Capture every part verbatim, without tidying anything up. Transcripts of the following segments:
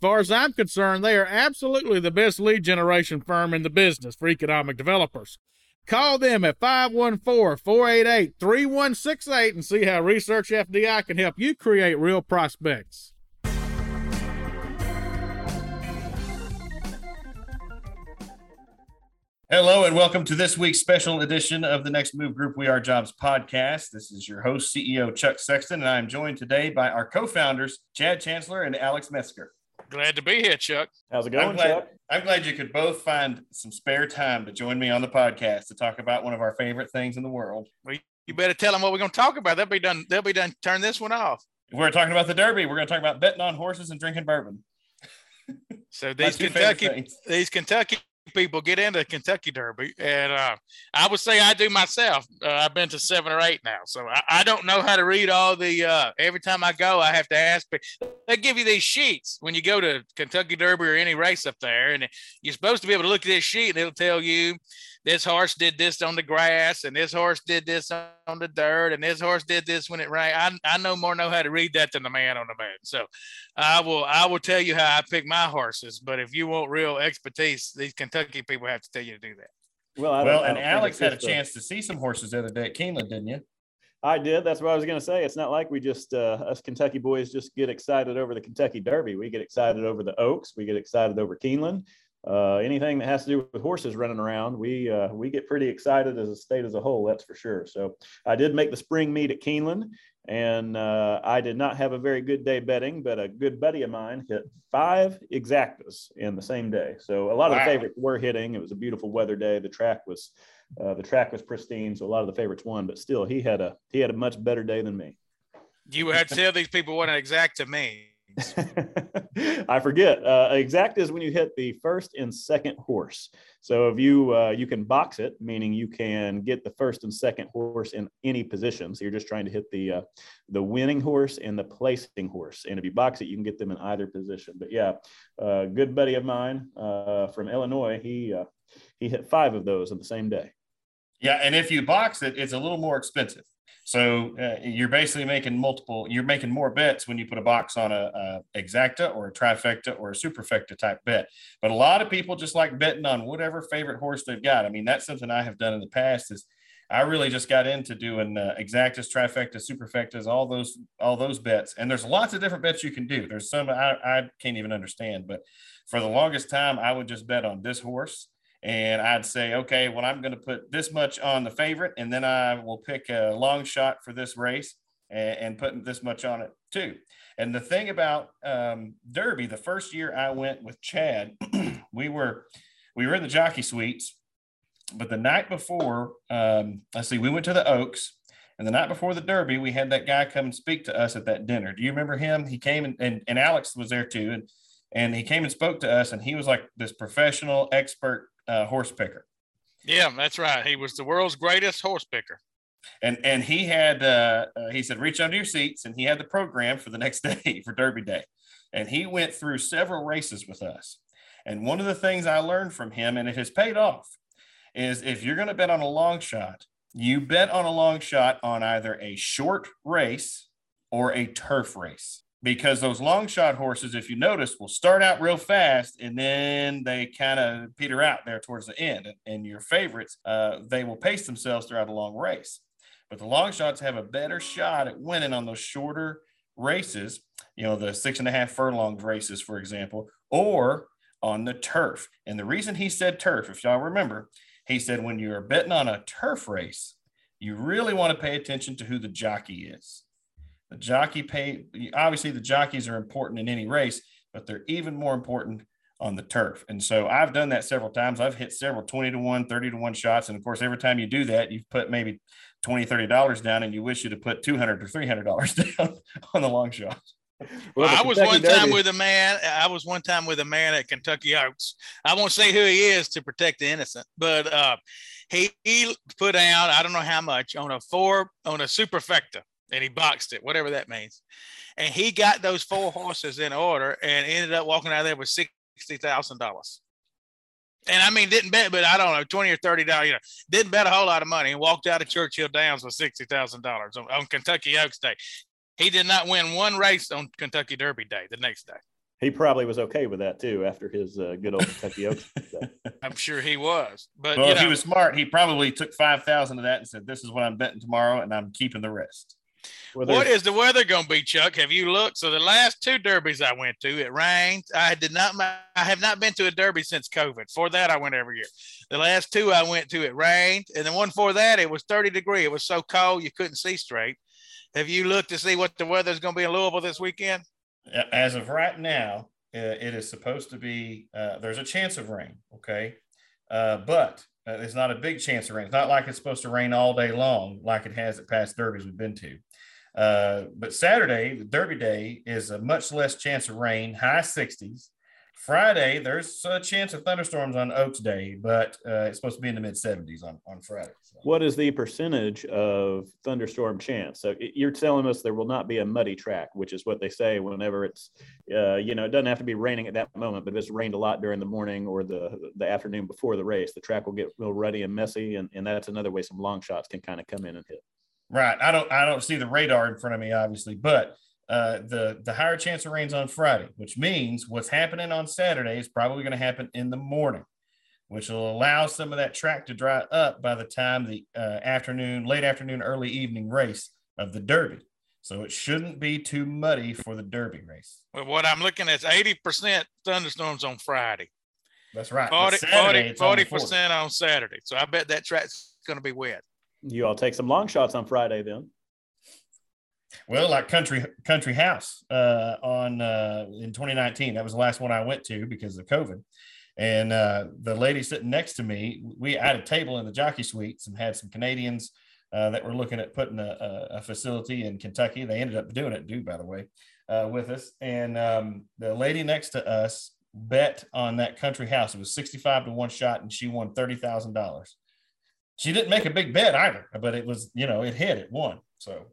As far as I'm concerned, they are absolutely the best lead generation firm in the business for economic developers. Call them at five one four, four eight eight, three one six eight and see how Research F D I can help you create real prospects. Hello and welcome to this week's special edition of the Next Move Group We Are Jobs podcast. This is your host, C E O Chuck Sexton, and I am joined today by our co-founders, Chad Chancellor and Alex Mesker. Glad to be here, Chuck. How's it going, I'm glad, Chuck? I'm glad you could both find some spare time to join me on the podcast to talk about one of our favorite things in the world. Well, you better tell them what we're going to talk about. They'll be done. They'll be done. Turn this one off. We're talking about the Derby. We're going to talk about betting on horses and drinking bourbon. So these Kentucky, these Kentucky people get into Kentucky Derby, and uh I would say I do myself. uh, I've been to seven or eight now, so I, I don't know how to read all the uh every time I go I have to ask. But they give you these sheets when you go to Kentucky Derby or any race up there, and you're supposed to be able to look at this sheet and it'll tell you this horse did this on the grass and this horse did this on the dirt and this horse did this when it rained. I, I no more know how to read that than the man on the moon. So I will I will tell you how I pick my horses, but if you want real expertise, these Kentucky people have to tell you to do that. Well, I well and Alex had a chance to see some horses the other day at Keeneland, didn't you? I did. That's what I was going to say. It's not like we just, uh, us Kentucky boys just get excited over the Kentucky Derby. We get excited over the Oaks. We get excited over Keeneland. Uh, anything that has to do with horses running around, we uh, we get pretty excited as a state as a whole, that's for sure. So I did make the spring meet at Keeneland, and uh, I did not have a very good day betting, but a good buddy of mine hit five exactas in the same day. So a lot of wow. the favorites were hitting. It was a beautiful weather day. The track was uh, the track was pristine, so a lot of the favorites won. But still, he had a he had a much better day than me. You would have to tell these people what an exacta means. I forget. Uh, exact is when you hit the first and second horse. So if you uh, you can box it, meaning you can get the first and second horse in any position. So you're just trying to hit the uh, the winning horse and the placing horse. And if you box it, you can get them in either position. But yeah, a uh, good buddy of mine uh, from Illinois, he uh, he hit five of those on the same day. Yeah, and if you box it, it's a little more expensive. So uh, you're basically making multiple, you're making more bets when you put a box on a, a exacta or a trifecta or a superfecta type bet. But a lot of people just like betting on whatever favorite horse they've got. I mean, that's something I have done in the past is I really just got into doing uh, exactas, trifectas, superfectas, all those, all those bets. And there's lots of different bets you can do. There's some I, I can't even understand, but for the longest time, I would just bet on this horse. And I'd say, okay, well, I'm going to put this much on the favorite, and then I will pick a long shot for this race and, and putting this much on it too. And the thing about um, Derby, the first year I went with Chad, we were we were in the jockey suites, but the night before, um, let's see, we went to the Oaks, and the night before the Derby, we had that guy come and speak to us at that dinner. Do you remember him? He came, and, and, and Alex was there too, and and he came and spoke to us, and he was like this professional expert Uh, horse picker. Yeah, that's right. He was the world's greatest horse picker. And and he had, uh, uh, he said, reach under your seats, and he had the program for the next day for Derby Day. And he went through several races with us. And one of the things I learned from him, and it has paid off, is if you're going to bet on a long shot, you bet on a long shot on either a short race or a turf race. Because those long shot horses, if you notice, will start out real fast and then they kind of peter out there towards the end. And your favorites, uh, they will pace themselves throughout a long race. But the long shots have a better shot at winning on those shorter races, you know, the six and a half furlong races, for example, or on the turf. And the reason he said turf, if y'all remember, he said when you're betting on a turf race, you really want to pay attention to who the jockey is. The jockey pay, obviously the jockeys are important in any race, but they're even more important on the turf. And so I've done that several times. I've hit several twenty to one, thirty to one shots. And of course, every time you do that, you've put maybe twenty, thirty dollars down, and you wish you to put two hundred or three hundred dollars down on the long shot. Well, I was one time with a man. I was one time with a man at Kentucky Oaks. I won't say who he is to protect the innocent, but uh, he, he put out, I don't know how much on a four on a superfecta, and he boxed it, whatever that means. And he got those four horses in order and ended up walking out of there with sixty thousand dollars. And I mean, didn't bet, but I don't know, twenty or thirty dollars, you know, didn't bet a whole lot of money, and walked out of Churchill Downs with sixty thousand dollars on, on Kentucky Oaks Day. He did not win one race on Kentucky Derby Day, the next day. He probably was okay with that, too, after his uh, good old Kentucky Oaks. I'm sure he was. But well, you know, if he was smart, he probably took five thousand dollars of that and said, this is what I'm betting tomorrow, and I'm keeping the rest. Well, what is the weather going to be, Chuck? Have you looked? So the last two derbies I went to, it rained. I did not. I have not been to a derby since COVID. For that, I went every year. The last two I went to, it rained. And the one for that, it was thirty degrees. It was so cold you couldn't see straight. Have you looked to see what the weather is going to be in Louisville this weekend? As of right now, uh, it is supposed to be uh, – there's a chance of rain, okay? Uh, but uh, it's not a big chance of rain. It's not like it's supposed to rain all day long like it has at past derbies we've been to. Uh, but Saturday, the Derby Day, is a much less chance of rain, high sixties. Friday, there's a chance of thunderstorms on Oaks Day, but uh, it's supposed to be in the mid-seventies on, on Friday. So. What is the percentage of thunderstorm chance? So you're telling us there will not be a muddy track, which is what they say whenever it's, uh, you know, it doesn't have to be raining at that moment, but if it's rained a lot during the morning or the, the afternoon before the race, the track will get real ruddy and messy, and, and that's another way some long shots can kind of come in and hit. Right. I don't I don't see the radar in front of me, obviously, but uh, the, the higher chance of rain's on Friday, which means what's happening on Saturday is probably going to happen in the morning, which will allow some of that track to dry up by the time the uh, afternoon, late afternoon, early evening race of the Derby. So it shouldn't be too muddy for the Derby race. Well, what I'm looking at is eighty percent thunderstorms on Friday. That's right. forty, Saturday, forty, forty percent on Saturday. So I bet that track's going to be wet. You all take some long shots on Friday then. Well, like Country Country House uh, on uh, in twenty nineteen. That was the last one I went to because of COVID. And uh, the lady sitting next to me, we had a table in the jockey suites and had some Canadians uh, that were looking at putting a, a facility in Kentucky. They ended up doing it, dude, by the way, uh, with us. And um, the lady next to us bet on that Country House. It was sixty-five to one shot, and she won thirty thousand dollars. She didn't make a big bet either, but it was, you know, it hit, it won. So,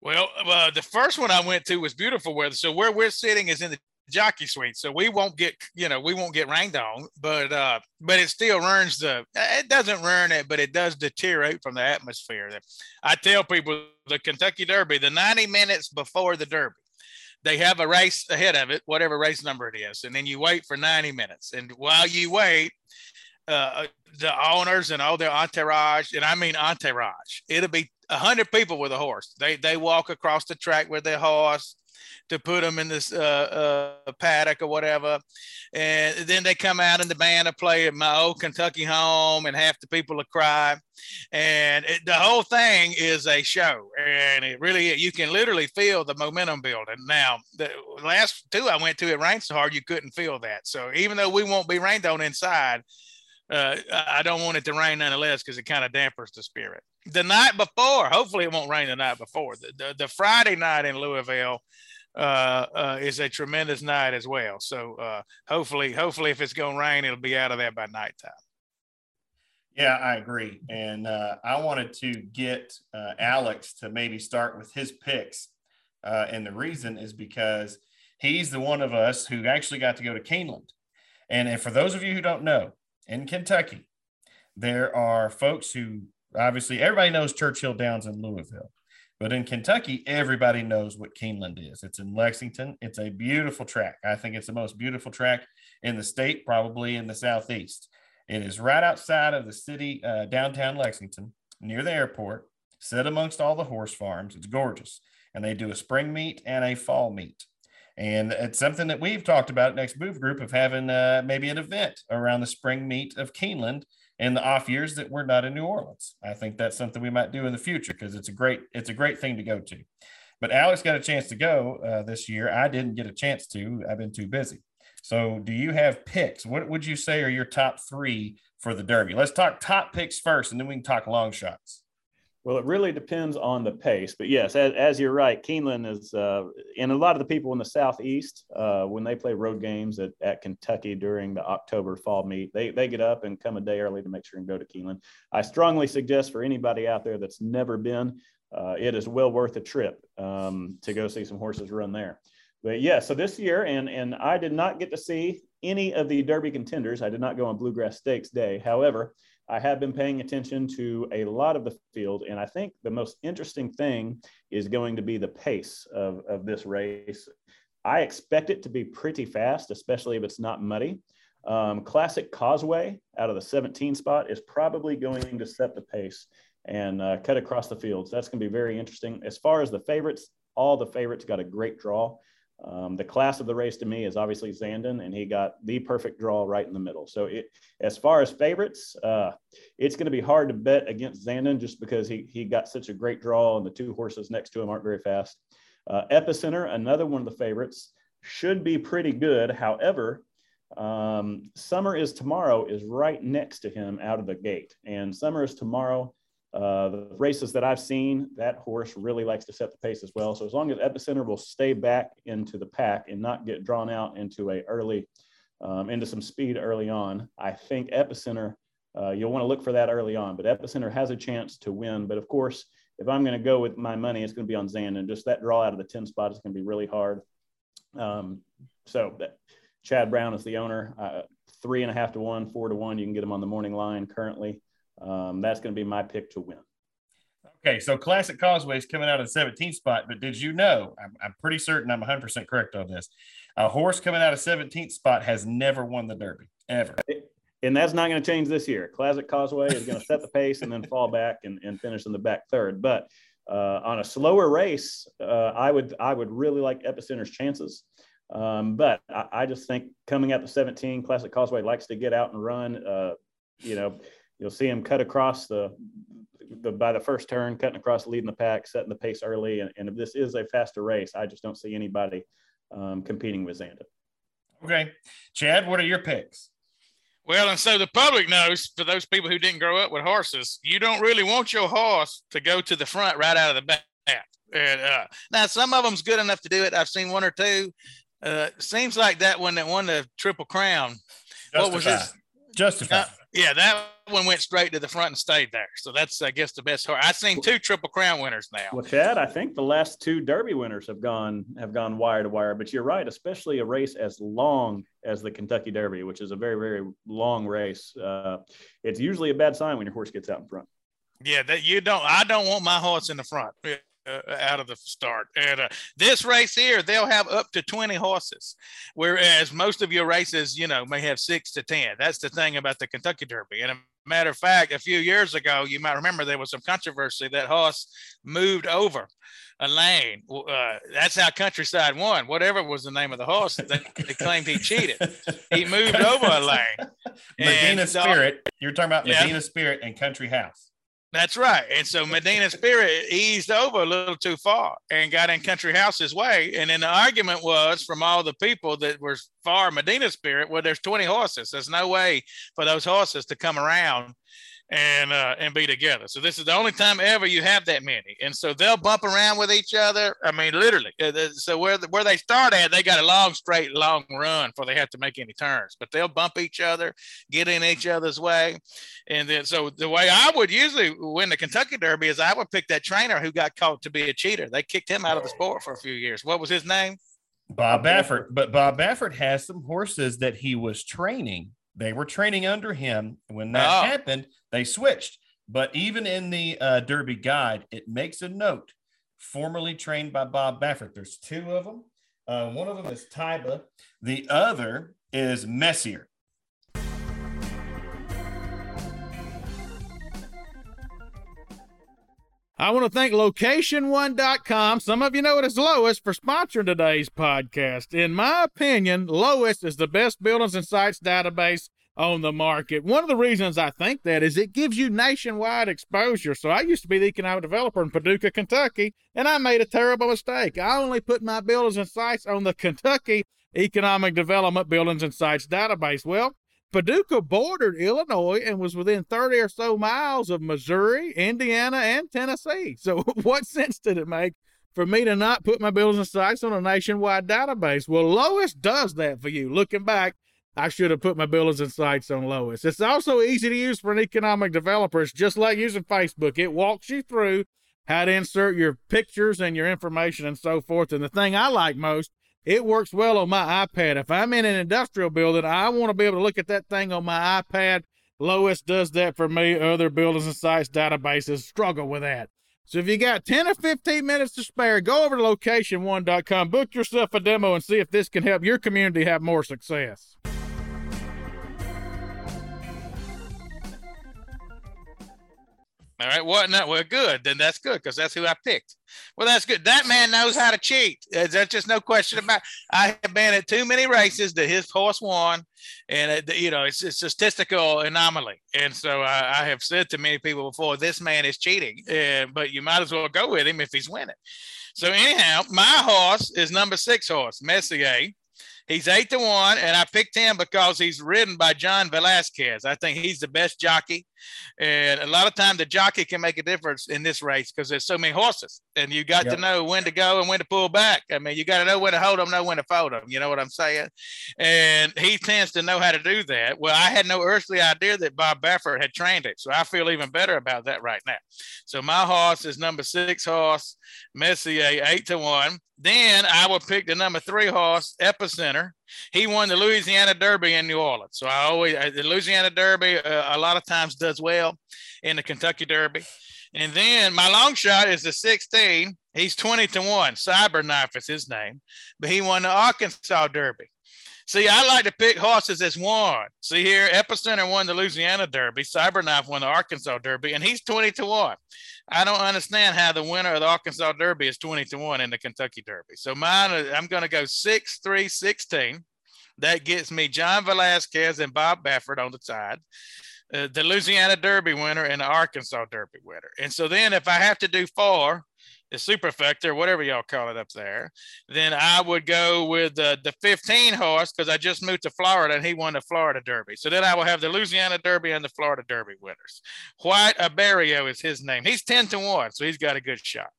well, uh, the first one I went to was beautiful weather. So where we're sitting is in the jockey suite. So we won't get, you know, we won't get rained on, but, uh, but it still ruins the, it doesn't ruin it, but it does deteriorate from the atmosphere. I tell people the Kentucky Derby, the ninety minutes before the Derby, they have a race ahead of it, whatever race number it is. And then you wait for ninety minutes. And while you wait, Uh, the owners and all their entourage, and I mean entourage, it'll be a hundred people with a horse. They they walk across the track with their horse to put them in this uh, uh, paddock or whatever, and then they come out and the band will play at My Old Kentucky Home, and half the people will cry, and it, the whole thing is a show, and it really you can literally feel the momentum building. Now, the last two I went to, it rained so hard you couldn't feel that. So even though we won't be rained on inside, Uh, I don't want it to rain nonetheless because it kind of dampers the spirit. The night before, hopefully it won't rain the night before. The, the, the Friday night in Louisville uh, uh, is a tremendous night as well. So uh, hopefully, hopefully if it's going to rain, it'll be out of there by nighttime. Yeah, I agree. And uh, I wanted to get uh, Alex to maybe start with his picks. Uh, and the reason is because he's the one of us who actually got to go to Keeneland. And, and for those of you who don't know, in Kentucky, there are folks who obviously everybody knows Churchill Downs in Louisville, but in Kentucky, everybody knows what Keeneland is. It's in Lexington. It's a beautiful track. I think it's the most beautiful track in the state, probably in the Southeast. It is right outside of the city, uh, downtown Lexington, near the airport, set amongst all the horse farms. It's gorgeous. And they do a spring meet and a fall meet. And it's something that we've talked about at Next Move Group of having uh, maybe an event around the spring meet of Keeneland in the off years that we're not in New Orleans. I think that's something we might do in the future because it's a great, it's a great thing to go to. But Alex got a chance to go uh, this year. I didn't get a chance to. I've been too busy. So do you have picks? What would you say are your top three for the Derby? Let's talk top picks first, and then we can talk long shots. Well, it really depends on the pace. But, yes, as, as you're right, Keeneland is uh, – and a lot of the people in the southeast, uh, when they play road games at, at Kentucky during the October fall meet, they, they get up and come a day early to make sure and go to Keeneland. I strongly suggest for anybody out there that's never been, uh, it is well worth a trip um, to go see some horses run there. But, yeah, so this year, and, and I did not get to see any of the Derby contenders. I did not go on Bluegrass Stakes Day. However, – I have been paying attention to a lot of the field, and I think the most interesting thing is going to be the pace of, of this race. I expect it to be pretty fast, especially if it's not muddy. Um, Classic Causeway out of the seventeen spot is probably going to set the pace and uh, cut across the field. So that's going to be very interesting. As far as the favorites, all the favorites got a great draw. Um, the class of the race to me is obviously Zandon, and he got the perfect draw right in the middle. So it, as far as favorites, uh, it's going to be hard to bet against Zandon just because he, he got such a great draw and the two horses next to him aren't very fast. Uh, Epicenter, another one of the favorites, should be pretty good. However, um, Summer is Tomorrow is right next to him out of the gate. And Summer is Tomorrow, Uh, the races that I've seen, that horse really likes to set the pace as well. So as long as Epicenter will stay back into the pack and not get drawn out into a early, um, into some speed early on, I think Epicenter, uh, you'll want to look for that early on. But Epicenter has a chance to win. But of course, if I'm going to go with my money, it's going to be on Zandon. Just that draw out of the ten spot is going to be really hard. Um, so that, Chad Brown is the owner. Uh, three and a half to one, four to one. You can get him on the morning line currently. Um, that's going to be my pick to win. Okay, so Classic Causeway is coming out of the seventeenth spot, but did you know, I'm, I'm pretty certain I'm one hundred percent correct on this, a horse coming out of seventeenth spot has never won the Derby, ever. And that's not going to change this year. Classic Causeway is going to set the pace and then fall back and, and finish in the back third. But uh, on a slower race, uh, I would I would really like Epicenter's chances. Um, but I, I just think coming out the seventeen, Classic Causeway likes to get out and run, uh, you know, you'll see him cut across the, the, by the first turn, cutting across, leading the pack, setting the pace early. And, and if this is a faster race, I just don't see anybody um, competing with Zandon. Okay. Chad, what are your picks? Well, and so the public knows, for those people who didn't grow up with horses, you don't really want your horse to go to the front right out of the bat. And, uh, now, some of them's good enough to do it. I've seen one or two. Uh, seems like that one that won the Triple Crown. Justify. What was his? Justify. Uh, Yeah, that one went straight to the front and stayed there. So that's, I guess, the best horse. I've seen two Triple Crown winners now. Well, Chad, I think the last two Derby winners have gone have gone wire to wire. But you're right, especially a race as long as the Kentucky Derby, which is a very, very long race. Uh, it's usually a bad sign when your horse gets out in front. Yeah, that you don't. I don't want my horse in the front uh, out of the start. And uh, this race here, they'll have up to twenty horses, whereas most of your races, you know, may have six to ten. That's the thing about the Kentucky Derby. And a matter of fact, a few years ago, you might remember there was some controversy that horse moved over a lane. Uh, that's how Countryside won. Whatever was the name of the horse, they, they claimed he cheated. He moved over a lane. Medina Spirit. The, you're talking about Medina yeah. Spirit and Country House. That's right. And so Medina Spirit eased over a little too far and got in Country House's way. And then the argument was from all the people that were for Medina Spirit, well, there's twenty horses. There's no way for those horses to come around and uh, and be together. So this is the only time ever you have that many. And so they'll bump around with each other. I mean, literally. So where the, where they start at, they got a long, straight, long run before they have to make any turns. But they'll bump each other, get in each other's way. And then so the way I would usually win the Kentucky Derby is I would pick that trainer who got caught to be a cheater. They kicked him out of the sport for a few years. What was his name? Bob Baffert. But Bob Baffert has some horses that he was training. They were training under him. When that oh. happened, they switched. But even in the uh, Derby guide, it makes a note, formerly trained by Bob Baffert. There's two of them. Uh, one of them is Taiba. The other is Messier. I want to thank Location One dot com, some of you know it as Lois, for sponsoring today's podcast. In my opinion, Lois is the best buildings and sites database on the market. One of the reasons I think that is it gives you nationwide exposure. So I used to be the economic developer in Paducah, Kentucky, and I made a terrible mistake. I only put my buildings and sites on the Kentucky Economic Development Buildings and Sites database. Well, Paducah bordered Illinois and was within thirty or so miles of Missouri, Indiana, and Tennessee. So what sense did it make for me to not put my buildings and sites on a nationwide database? Well, Lois does that for you. Looking back, I should have put my buildings and sites on Lois. It's also easy to use for an economic developer. It's just like using Facebook. It walks you through how to insert your pictures and your information and so forth. And the thing I like most, it works well on my iPad. If I'm in an industrial building, I want to be able to look at that thing on my iPad. Lois does that for me. Other buildings and sites databases struggle with that. So if you got ten or fifteen minutes to spare, go over to location one dot com, book yourself a demo, and see if this can help your community have more success. All right, what? Not, well, good. Then that's good, because that's who I picked. Well, that's good. That man knows how to cheat. That's just no question about it. I have been at too many races that his horse won, and, it, you know, it's a statistical anomaly. And so I, I have said to many people before, this man is cheating, uh, but you might as well go with him if he's winning. So anyhow, my horse is number six horse, Messier. He's eight to one, and I picked him because he's ridden by John Velasquez. I think he's the best jockey, and a lot of times the jockey can make a difference in this race because there's so many horses, and you got yep. to know when to go and when to pull back. I mean, you got to know when to hold them, know when to fold them. You know what I'm saying? And he tends to know how to do that. Well, I had no earthly idea that Bob Baffert had trained it, so I feel even better about that right now. So my horse is number six horse, Messier, eight to one. Then I will pick the number three horse, Epicenter. He won the Louisiana Derby in New Orleans. So I always, the Louisiana Derby uh, a lot of times does well in the Kentucky Derby. And then my long shot is the sixteen. He's twenty to one. Cyberknife is his name. But he won the Arkansas Derby. See, I like to pick horses that's won. See here, Epicenter won the Louisiana Derby. Cyberknife won the Arkansas Derby, and he's twenty to one. I don't understand how the winner of the Arkansas Derby is twenty to one in the Kentucky Derby. So mine, I'm going to go six, three, sixteen. That gets me John Velasquez and Bob Baffert on the side. Uh, the Louisiana Derby winner and the Arkansas Derby winner. And so then if I have to do four, the superfector, whatever y'all call it up there, then I would go with uh, the fifteen horse because I just moved to Florida and he won the Florida Derby. So then I will have the Louisiana Derby and the Florida Derby winners. White Abario is his name. He's ten to one, so he's got a good shot.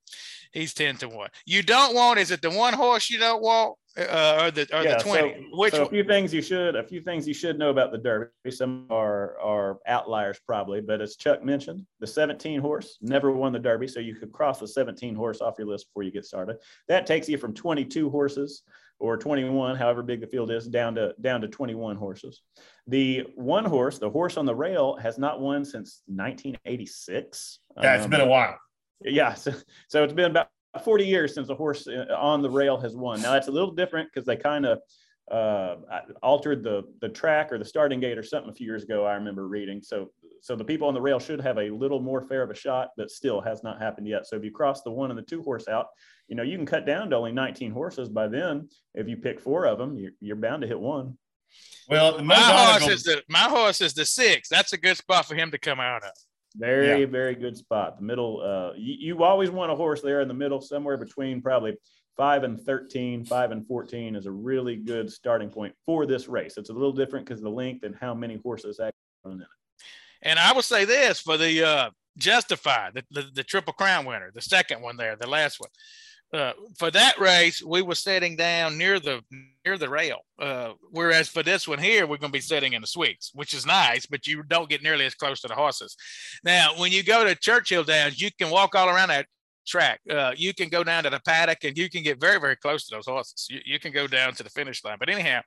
He's ten to one. You don't want, is it the one horse you don't want? Uh, or the, or yeah, the twenty. So, Which so a few things you should, a few things you should know about the Derby. Some are are outliers probably, but as Chuck mentioned, the seventeen horse never won the Derby, so you could cross the seventeen horse off your list before you get started. That takes you from twenty-two horses or twenty-one, however big the field is, down to down to twenty-one horses. The one horse, the horse on the rail, has not won since nineteen eighty-six. Yeah, it's um, been a while. Yeah, so, so it's been about forty years since a horse on the rail has won. Now that's a little different because they kind of uh, altered the the track or the starting gate or something a few years ago, I remember reading. So so the people on the rail should have a little more fair of a shot, but still has not happened yet. So if you cross the one and the two horse out, you know, you can cut down to only nineteen horses by then. If you pick four of them, you're, you're bound to hit one. Well, my horse is the my horse is the six. That's a good spot for him to come out of. Very, yeah. very good spot. The middle, uh, you, you always want a horse there in the middle, somewhere between probably five and thirteen, five and fourteen is a really good starting point for this race. It's a little different because of the length and how many horses actually run in it. And I will say this for the uh, Justify, the, the, the Triple Crown winner, the second one there, the last one. Uh, for that race, we were sitting down near the near the rail, uh, whereas for this one here, we're going to be sitting in the suites, which is nice, but you don't get nearly as close to the horses. Now, when you go to Churchill Downs, you can walk all around that track. Uh, you can go down to the paddock, and you can get very, very close to those horses. You, you can go down to the finish line. But anyhow,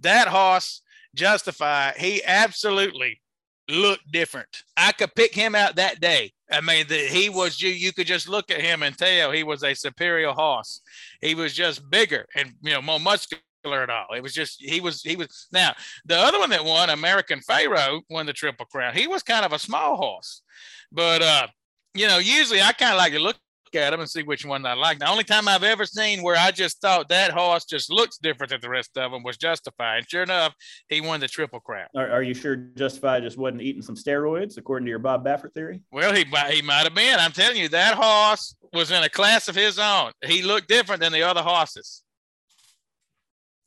that horse, Justify, he absolutely look different. I could pick him out that day. I mean, the, he was, you you could just look at him and tell he was a superior horse. He was just bigger and, you know, more muscular and all. It was just, he was, he was. Now, the other one that won, American Pharaoh, won the Triple Crown. He was kind of a small horse. But, uh, you know, usually I kind of like to look at them and see which one I like. The only time I've ever seen where I just thought that horse just looks different than the rest of them was Justify. And sure enough, he won the Triple Crown. Are, are you sure Justify just wasn't eating some steroids, according to your Bob Baffert theory? Well, he, he might have been. I'm telling you, that horse was in a class of his own. He looked different than the other horses.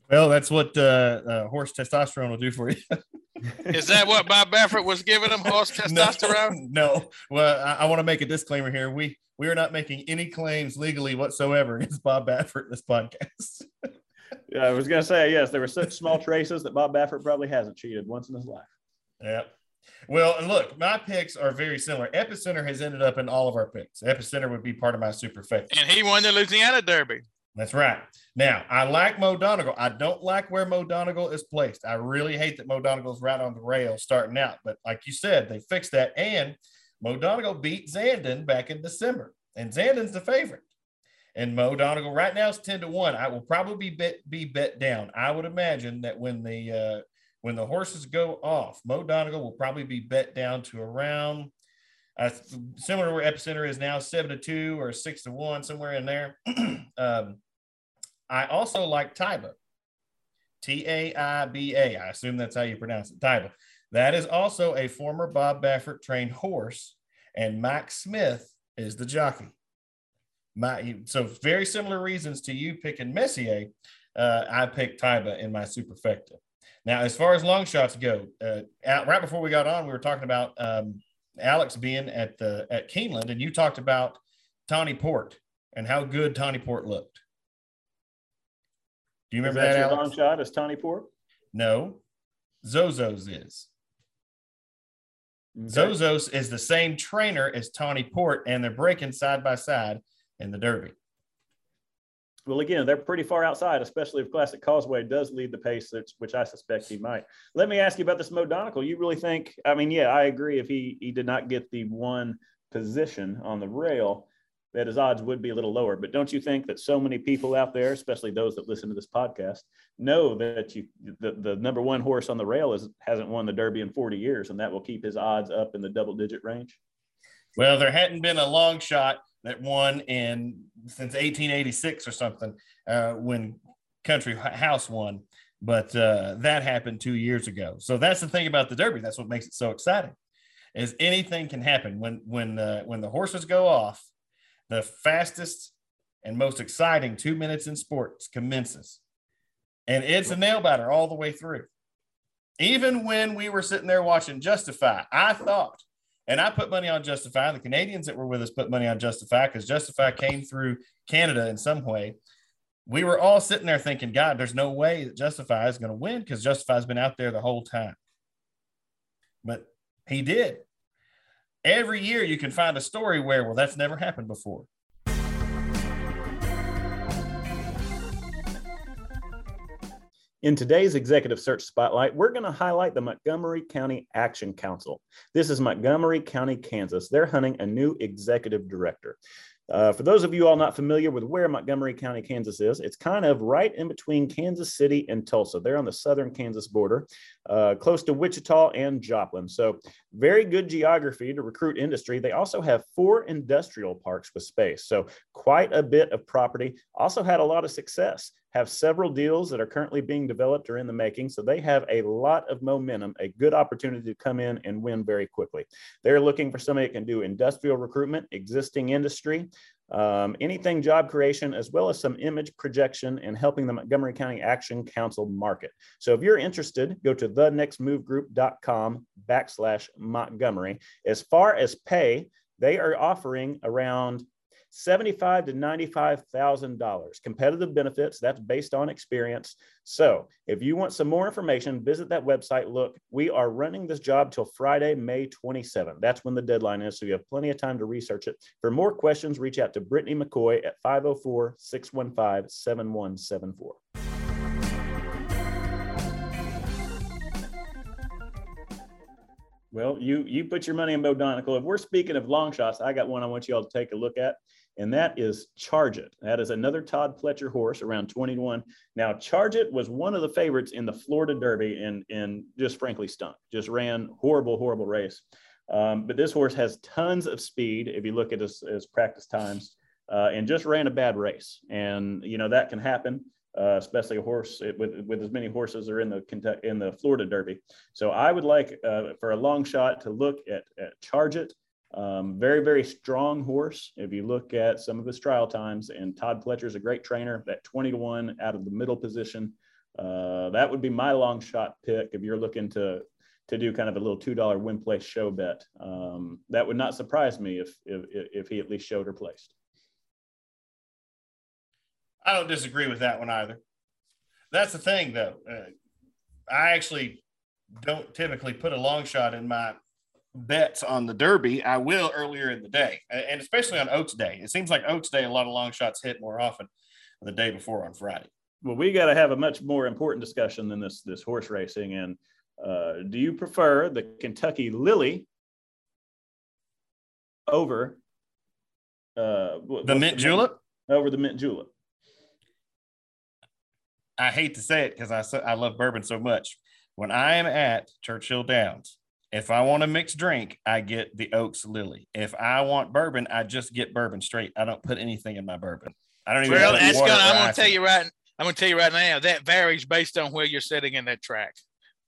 Well, that's what uh, uh, horse testosterone will do for you. Is that what Bob Baffert was giving them, horse testosterone? No. no. Well, I, I want to make a disclaimer here. We we are not making any claims legally whatsoever against Bob Baffert in this podcast. Yeah, I was going to say, yes, there were such small traces that Bob Baffert probably hasn't cheated once in his life. Yeah. Well, and look, my picks are very similar. Epicenter has ended up in all of our picks. Epicenter would be part of my super favorite. And he won the Louisiana Derby. That's right. Now, I like Mo Donegal. I don't like where Mo Donegal is placed. I really hate that Mo Donegal's right on the rail starting out. But like you said, they fixed that. And Mo Donegal beat Zandon back in December. And Zandon's the favorite. And Mo Donegal right now is ten to one. I will probably be bet, be bet down. I would imagine that when the uh, when the horses go off, Mo Donegal will probably be bet down to around, uh, similar to where Epicenter is now, seven to two or six to one, somewhere in there. um, I also like Taiba, T A I B A. I assume that's how you pronounce it, Taiba. That is also a former Bob Baffert trained horse, and Mike Smith is the jockey. My, so very similar reasons to you picking Messier, uh, I picked Taiba in my superfecta. Now, as far as long shots go, uh, out, right before we got on, we were talking about um, Alex being at the at Keeneland, and you talked about Tawny Port and how good Tawny Port looked. Do you remember that, Alex? Is that your long shot? Is Tawny Port? No. Zozo's is. Okay. Zozo's is the same trainer as Tawny Port, and they're breaking side by side in the Derby. Well, again, they're pretty far outside, especially if Classic Causeway does lead the pace, which I suspect he might. Let me ask you about this Mo Donegal. You really think, I mean, yeah, I agree if he, he did not get the one position on the rail, that his odds would be a little lower. But don't you think that so many people out there, especially those that listen to this podcast, know that you the, the number one horse on the rail is, hasn't won the Derby in forty years, and that will keep his odds up in the double-digit range? Well, there hadn't been a long shot that won in since eighteen eighty-six or something uh, when Country House won, but uh, that happened two years ago. So that's the thing about the Derby. That's what makes it so exciting, is anything can happen. When, when, uh, when the horses go off, the fastest and most exciting two minutes in sports commences. And it's a nail biter all the way through. Even when we were sitting there watching Justify, I thought, and I put money on Justify. The Canadians that were with us put money on Justify because Justify came through Canada in some way. We were all sitting there thinking, God, there's no way that Justify is going to win because Justify's been out there the whole time. But he did. Every year you can find a story where, well, that's never happened before. In today's Executive Search Spotlight, we're going to highlight the Montgomery County Action Council. This is Montgomery County, Kansas. They're hunting a new executive director. Uh, for those of you all not familiar with where Montgomery County, Kansas is, it's kind of right in between Kansas City and Tulsa. They're on the southern Kansas border, uh, close to Wichita and Joplin. So very good geography to recruit industry. They also have four industrial parks with space. So quite a bit of property. Also had a lot of success. Have several deals that are currently being developed or in the making. So they have a lot of momentum, a good opportunity to come in and win very quickly. They're looking for somebody that can do industrial recruitment, existing industry, um, anything job creation, as well as some image projection and helping the Montgomery County Action Council market. So if you're interested, go to thenextmovegroup.com backslash Montgomery. As far as pay, they are offering around seventy-five thousand dollars to ninety-five thousand dollars. Competitive benefits, that's based on experience. So if you want some more information, visit that website. Look, we are running this job till Friday, May twenty-seventh. That's when the deadline is, so you have plenty of time to research it. For more questions, reach out to Brittany McCoy at five oh four, six one five, seven one seven four. Well, you you put your money in Mo Donegal. If we're speaking of long shots, I got one I want you all to take a look at, and that is Charge It. That is another Todd Pletcher horse, around twenty to one. Now, Charge It was one of the favorites in the Florida Derby and, and just frankly stunk. Just ran horrible, horrible race. Um, but this horse has tons of speed if you look at his, his practice times. uh, and just ran a bad race. And, you know, that can happen, uh, especially a horse it, with, with as many horses that are in the Kentucky, in the Florida Derby. So I would like uh, for a long shot to look at, at Charge It. Um, very, very strong horse. If you look at some of his trial times, and Todd Fletcher's a great trainer, that twenty to one out of the middle position, uh, that would be my long shot pick. If you're looking to, to do kind of a little two dollar win place show bet, um, that would not surprise me if, if, if he at least showed or placed. I don't disagree with that one either. That's the thing though. Uh, I actually don't typically put a long shot in my bets on the Derby. I will earlier in the day, and especially on Oaks Day. It seems like Oaks Day, a lot of long shots hit more often than the day before on Friday. Well, we got to have a much more important discussion than this this horse racing. And uh, do you prefer the Kentucky Lily over uh, the mint the julep? Over the mint julep. I hate to say it because I I love bourbon so much. When I am at Churchill Downs, if I want a mixed drink, I get the Oaks Lily. If I want bourbon, I just get bourbon straight. I don't put anything in my bourbon. I don't even. Well, that's gonna, I'm going to tell you right. I'm going to tell you right now that varies based on where you're sitting in that track.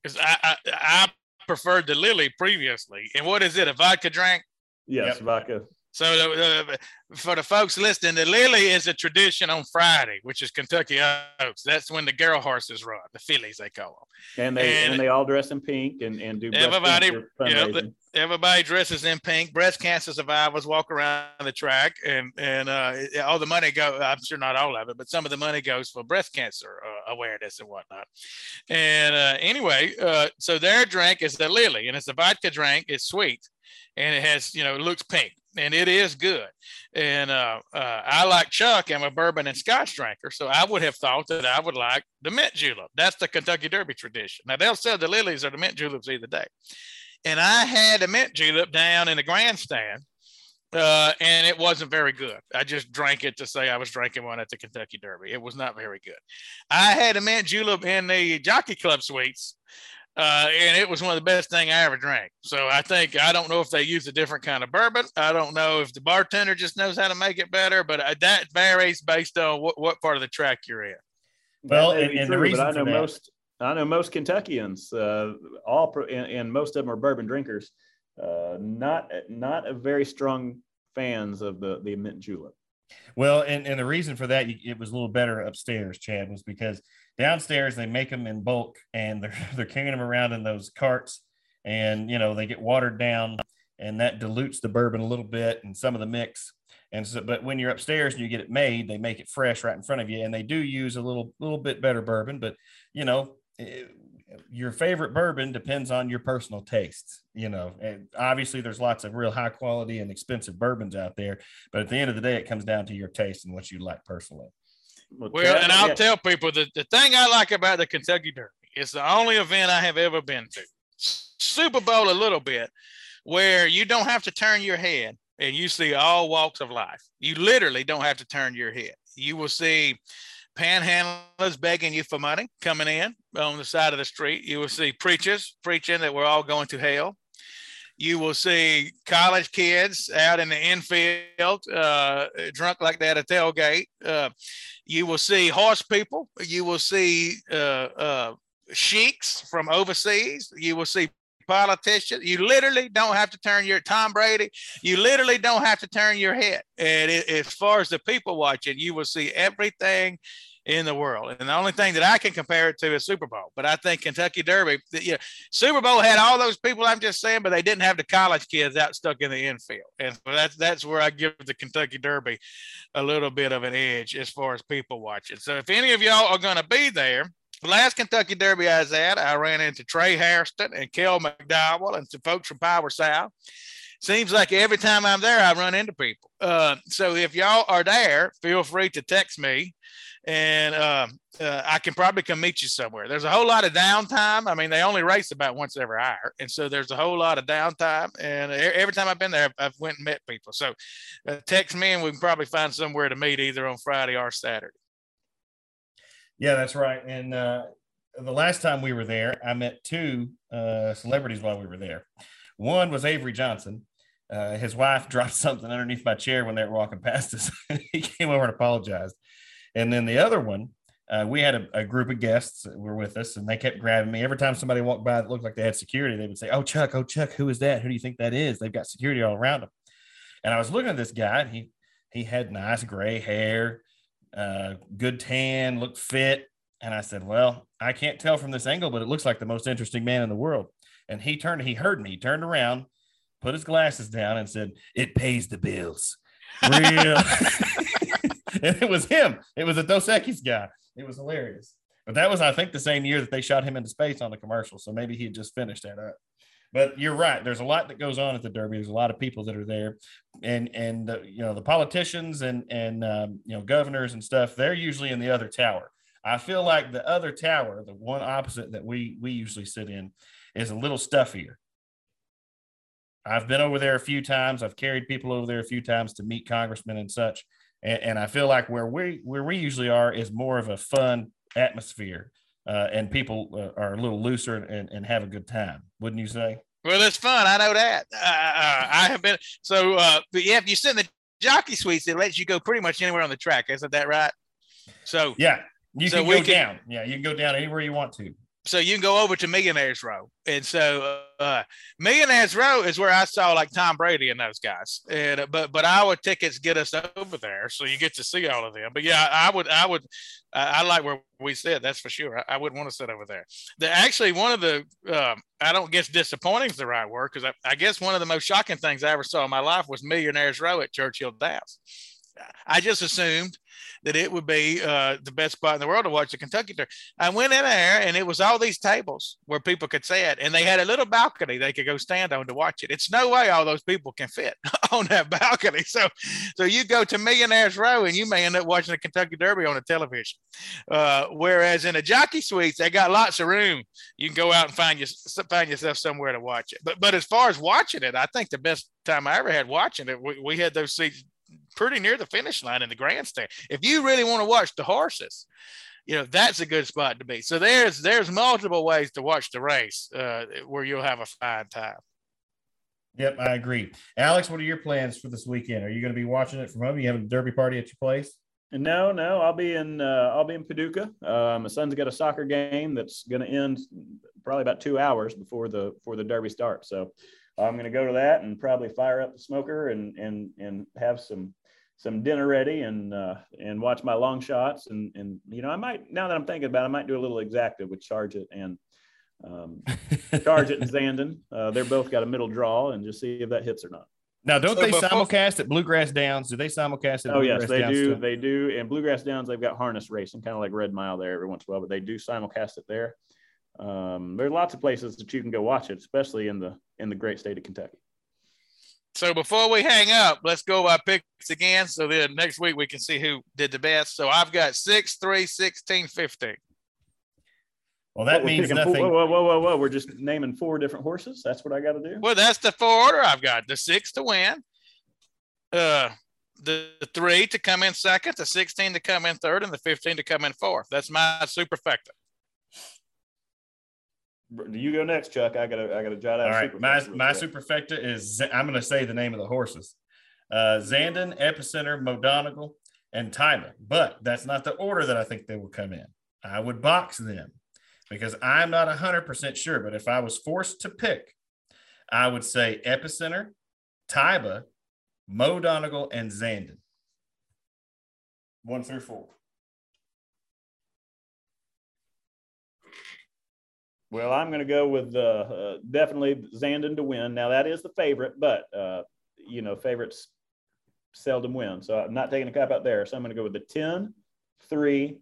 Because I, I I preferred the Lily previously, and what is it? A vodka drink? Yes, yep. Vodka. So uh, for the folks listening, the Lily is a tradition on Friday, which is Kentucky Oaks. That's when the girl horses run, the fillies they call them. And they and, and they all dress in pink and, and do everybody, you know, everybody dresses in pink. Breast cancer survivors walk around the track, and and uh, all the money goes. I'm sure not all of it, but some of the money goes for breast cancer uh, awareness and whatnot. And uh, anyway, uh, so their drink is the Lily, and it's a vodka drink. It's sweet, and it has, you know, it looks pink. And it is good. And uh, uh, I, like Chuck, I'm a bourbon and scotch drinker. So I would have thought that I would like the mint julep. That's the Kentucky Derby tradition. Now, they'll sell the lilies or the mint juleps either day. And I had a mint julep down in the grandstand, uh, and it wasn't very good. I just drank it to say I was drinking one at the Kentucky Derby. It was not very good. I had a mint julep in the Jockey Club suites. Uh, and it was one of the best things I ever drank. So I think, I don't know if they use a different kind of bourbon. I don't know if the bartender just knows how to make it better, but I, that varies based on what, what part of the track you're in. Well, and, and true, the reason I know that. most, I know most Kentuckians, uh, all, and, and most of them are bourbon drinkers, uh, not, not a very strong fans of the, the mint julep. Well, and, and the reason for that, it was a little better upstairs, Chad, was because downstairs they make them in bulk, and they're, they're carrying them around in those carts, and, you know, they get watered down, and that dilutes the bourbon a little bit and some of the mix. And so, but when you're upstairs and you get it made, they make it fresh right in front of you, and they do use a little, little bit better bourbon, but, you know, it, your favorite bourbon depends on your personal tastes, you know, and obviously there's lots of real high quality and expensive bourbons out there, but at the end of the day, it comes down to your taste and what you like personally. Well, well and I'll yeah. tell people that the thing I like about the Kentucky Derby, it's the only event I have ever been to, Super Bowl a little bit, where you don't have to turn your head and you see all walks of life. You literally don't have to turn your head. You will see panhandlers begging you for money coming in on the side of the street. You will see preachers preaching that we're all going to hell. You will see college kids out in the infield, uh, drunk like that at tailgate. Uh, you will see horse people. You will see uh, uh, sheiks from overseas. You will see politicians. You literally don't have to turn your Tom Brady. You literally don't have to turn your head. And it, as far as the people watching, you will see everything in the world. And the only thing that I can compare it to is Super Bowl. But I think Kentucky Derby, you know, Super Bowl had all those people I'm just saying, but they didn't have the college kids out stuck in the infield. And so that's, that's where I give the Kentucky Derby a little bit of an edge as far as people watching. So if any of y'all are going to be there, the last Kentucky Derby I was at, I ran into Trey Hairston and Kel McDowell and some folks from Power South. Seems like every time I'm there, I run into people. Uh, so if y'all are there, feel free to text me, and uh, uh, I can probably come meet you somewhere. There's a whole lot of downtime. I mean, they only race about once every hour, and so there's a whole lot of downtime. And every time I've been there, I've, I've went and met people. So uh, text me, and we can probably find somewhere to meet either on Friday or Saturday. Yeah, that's right. And uh, the last time we were there, I met two uh, celebrities while we were there. One was Avery Johnson. Uh, his wife dropped something underneath my chair when they were walking past us. He came over and apologized. And then the other one, uh, we had a, a group of guests that were with us, and they kept grabbing me. Every time somebody walked by that looked like they had security, they would say, "Oh, Chuck, oh, Chuck, who is that? Who do you think that is? They've got security all around them." And I was looking at this guy, and he, he had nice gray hair, uh, good tan, looked fit. And I said, "Well, I can't tell from this angle, but it looks like the most interesting man in the world." And he turned, he heard me, he turned around, put his glasses down, and said, "It pays the bills." Real. And it was him. It was a Dos Equis guy. It was hilarious. But that was, I think, the same year that they shot him into space on the commercial. So maybe he had just finished that up. But you're right. There's a lot that goes on at the Derby. There's a lot of people that are there, and and uh, you know, the politicians and and um, you know, governors and stuff. They're usually in the other tower. I feel like the other tower, the one opposite that we we usually sit in, is a little stuffier. I've been over there a few times. I've carried people over there a few times to meet congressmen and such. And, and I feel like where we where we usually are is more of a fun atmosphere, uh, and people uh, are a little looser and, and have a good time. Wouldn't you say? Well, it's fun. I know that. Uh, uh, I have been. So uh, but yeah, if you sit in the jockey suites, it lets you go pretty much anywhere on the track. Isn't that right? So yeah, you so can go can, down. Yeah, you can go down anywhere you want to. So you can go over to Millionaire's Row. And so uh, Millionaire's Row is where I saw like Tom Brady and those guys. And but but our tickets get us over there, so you get to see all of them. But yeah, I would I would uh, I like where we sit. That's for sure. I, I wouldn't want to sit over there. The, actually, one of the um, I don't guess disappointing is the right word, because I, I guess one of the most shocking things I ever saw in my life was Millionaire's Row at Churchill Downs. I just assumed that it would be uh, the best spot in the world to watch the Kentucky Derby. I went in there, and it was all these tables where people could sit, and they had a little balcony they could go stand on to watch it. It's no way all those people can fit on that balcony. So, so you go to Millionaire's Row, and you may end up watching the Kentucky Derby on the television. Uh, whereas in a jockey suites, they got lots of room. You can go out and find your, find yourself somewhere to watch it. But, but as far as watching it, I think the best time I ever had watching it, we, we had those seats pretty near the finish line in the grandstand. If you really want to watch the horses, you know, that's a good spot to be. So there's there's multiple ways to watch the race uh, where you'll have a fine time. Yep, I agree. Alex, what are your plans for this weekend? Are you going to be watching it from home? Are you having a derby party at your place? No, no, I'll be in uh, I'll be in Paducah. Uh, my son's got a soccer game that's going to end probably about two hours before the before the derby starts. So I'm going to go to that and probably fire up the smoker and and and have some some dinner ready and uh, and watch my long shots and and you know, I might, now that I'm thinking about it, I might do a little exacta with Charge It and um, Charge It and Zandon. Uh, they're both got a middle draw and just see if that hits or not. Now, don't so, they simulcast at Bluegrass Downs? Do they simulcast at? Oh Bluegrass yes, they Downs do. Stuff? They do. And Bluegrass Downs, they've got harness racing, kind of like Red Mile there every once in a while, but they do simulcast it there. Um, there are lots of places that you can go watch it, especially in the in the great state of Kentucky. So before we hang up, let's go by picks again. So then next week we can see who did the best. So I've got six, three, sixteen, fifteen. Well, that what, means nothing. Four, whoa, whoa, whoa, whoa! We're just naming four different horses. That's what I got to do. Well, that's the four order I've got: the six to win, uh, the three to come in second, the sixteen to come in third, and the fifteen to come in fourth. That's my superfecta. Do you go next, Chuck? I gotta, I gotta jot out. All right, my my superfecta is, I'm gonna say the name of the horses: uh, Zandon, Epicenter, Mo Donegal, and Taiba. But that's not the order that I think they will come in. I would box them because I'm not a hundred percent sure. But if I was forced to pick, I would say Epicenter, Taiba, Mo Donegal, and Zandon. One through four. Well, I'm going to go with uh, uh, definitely Zandon to win. Now, that is the favorite, but, uh, you know, favorites seldom win. So I'm not taking a cop out there. So I'm going to go with the ten, three,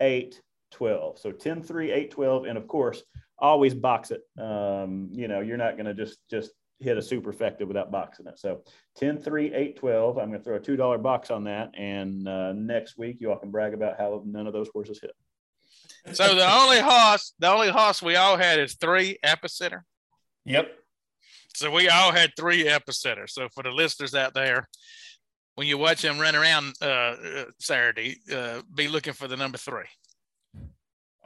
eight, twelve. So ten, three, eight, twelve. And, of course, always box it. Um, you know, you're not going to just just hit a superfecta without boxing it. So ten, three, eight, twelve. I'm going to throw a two dollar box on that. And uh, next week you all can brag about how none of those horses hit. So the only horse, the only horse we all had is three Epicenter. Yep. So we all had three Epicenter. So for the listeners out there, when you watch them run around uh, Saturday, uh, be looking for the number three.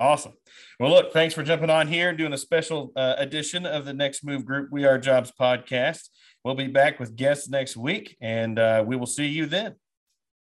Awesome. Well, look, thanks for jumping on here and doing a special uh, edition of the Next Move Group We Are Jobs podcast. We'll be back with guests next week, and uh, we will see you then.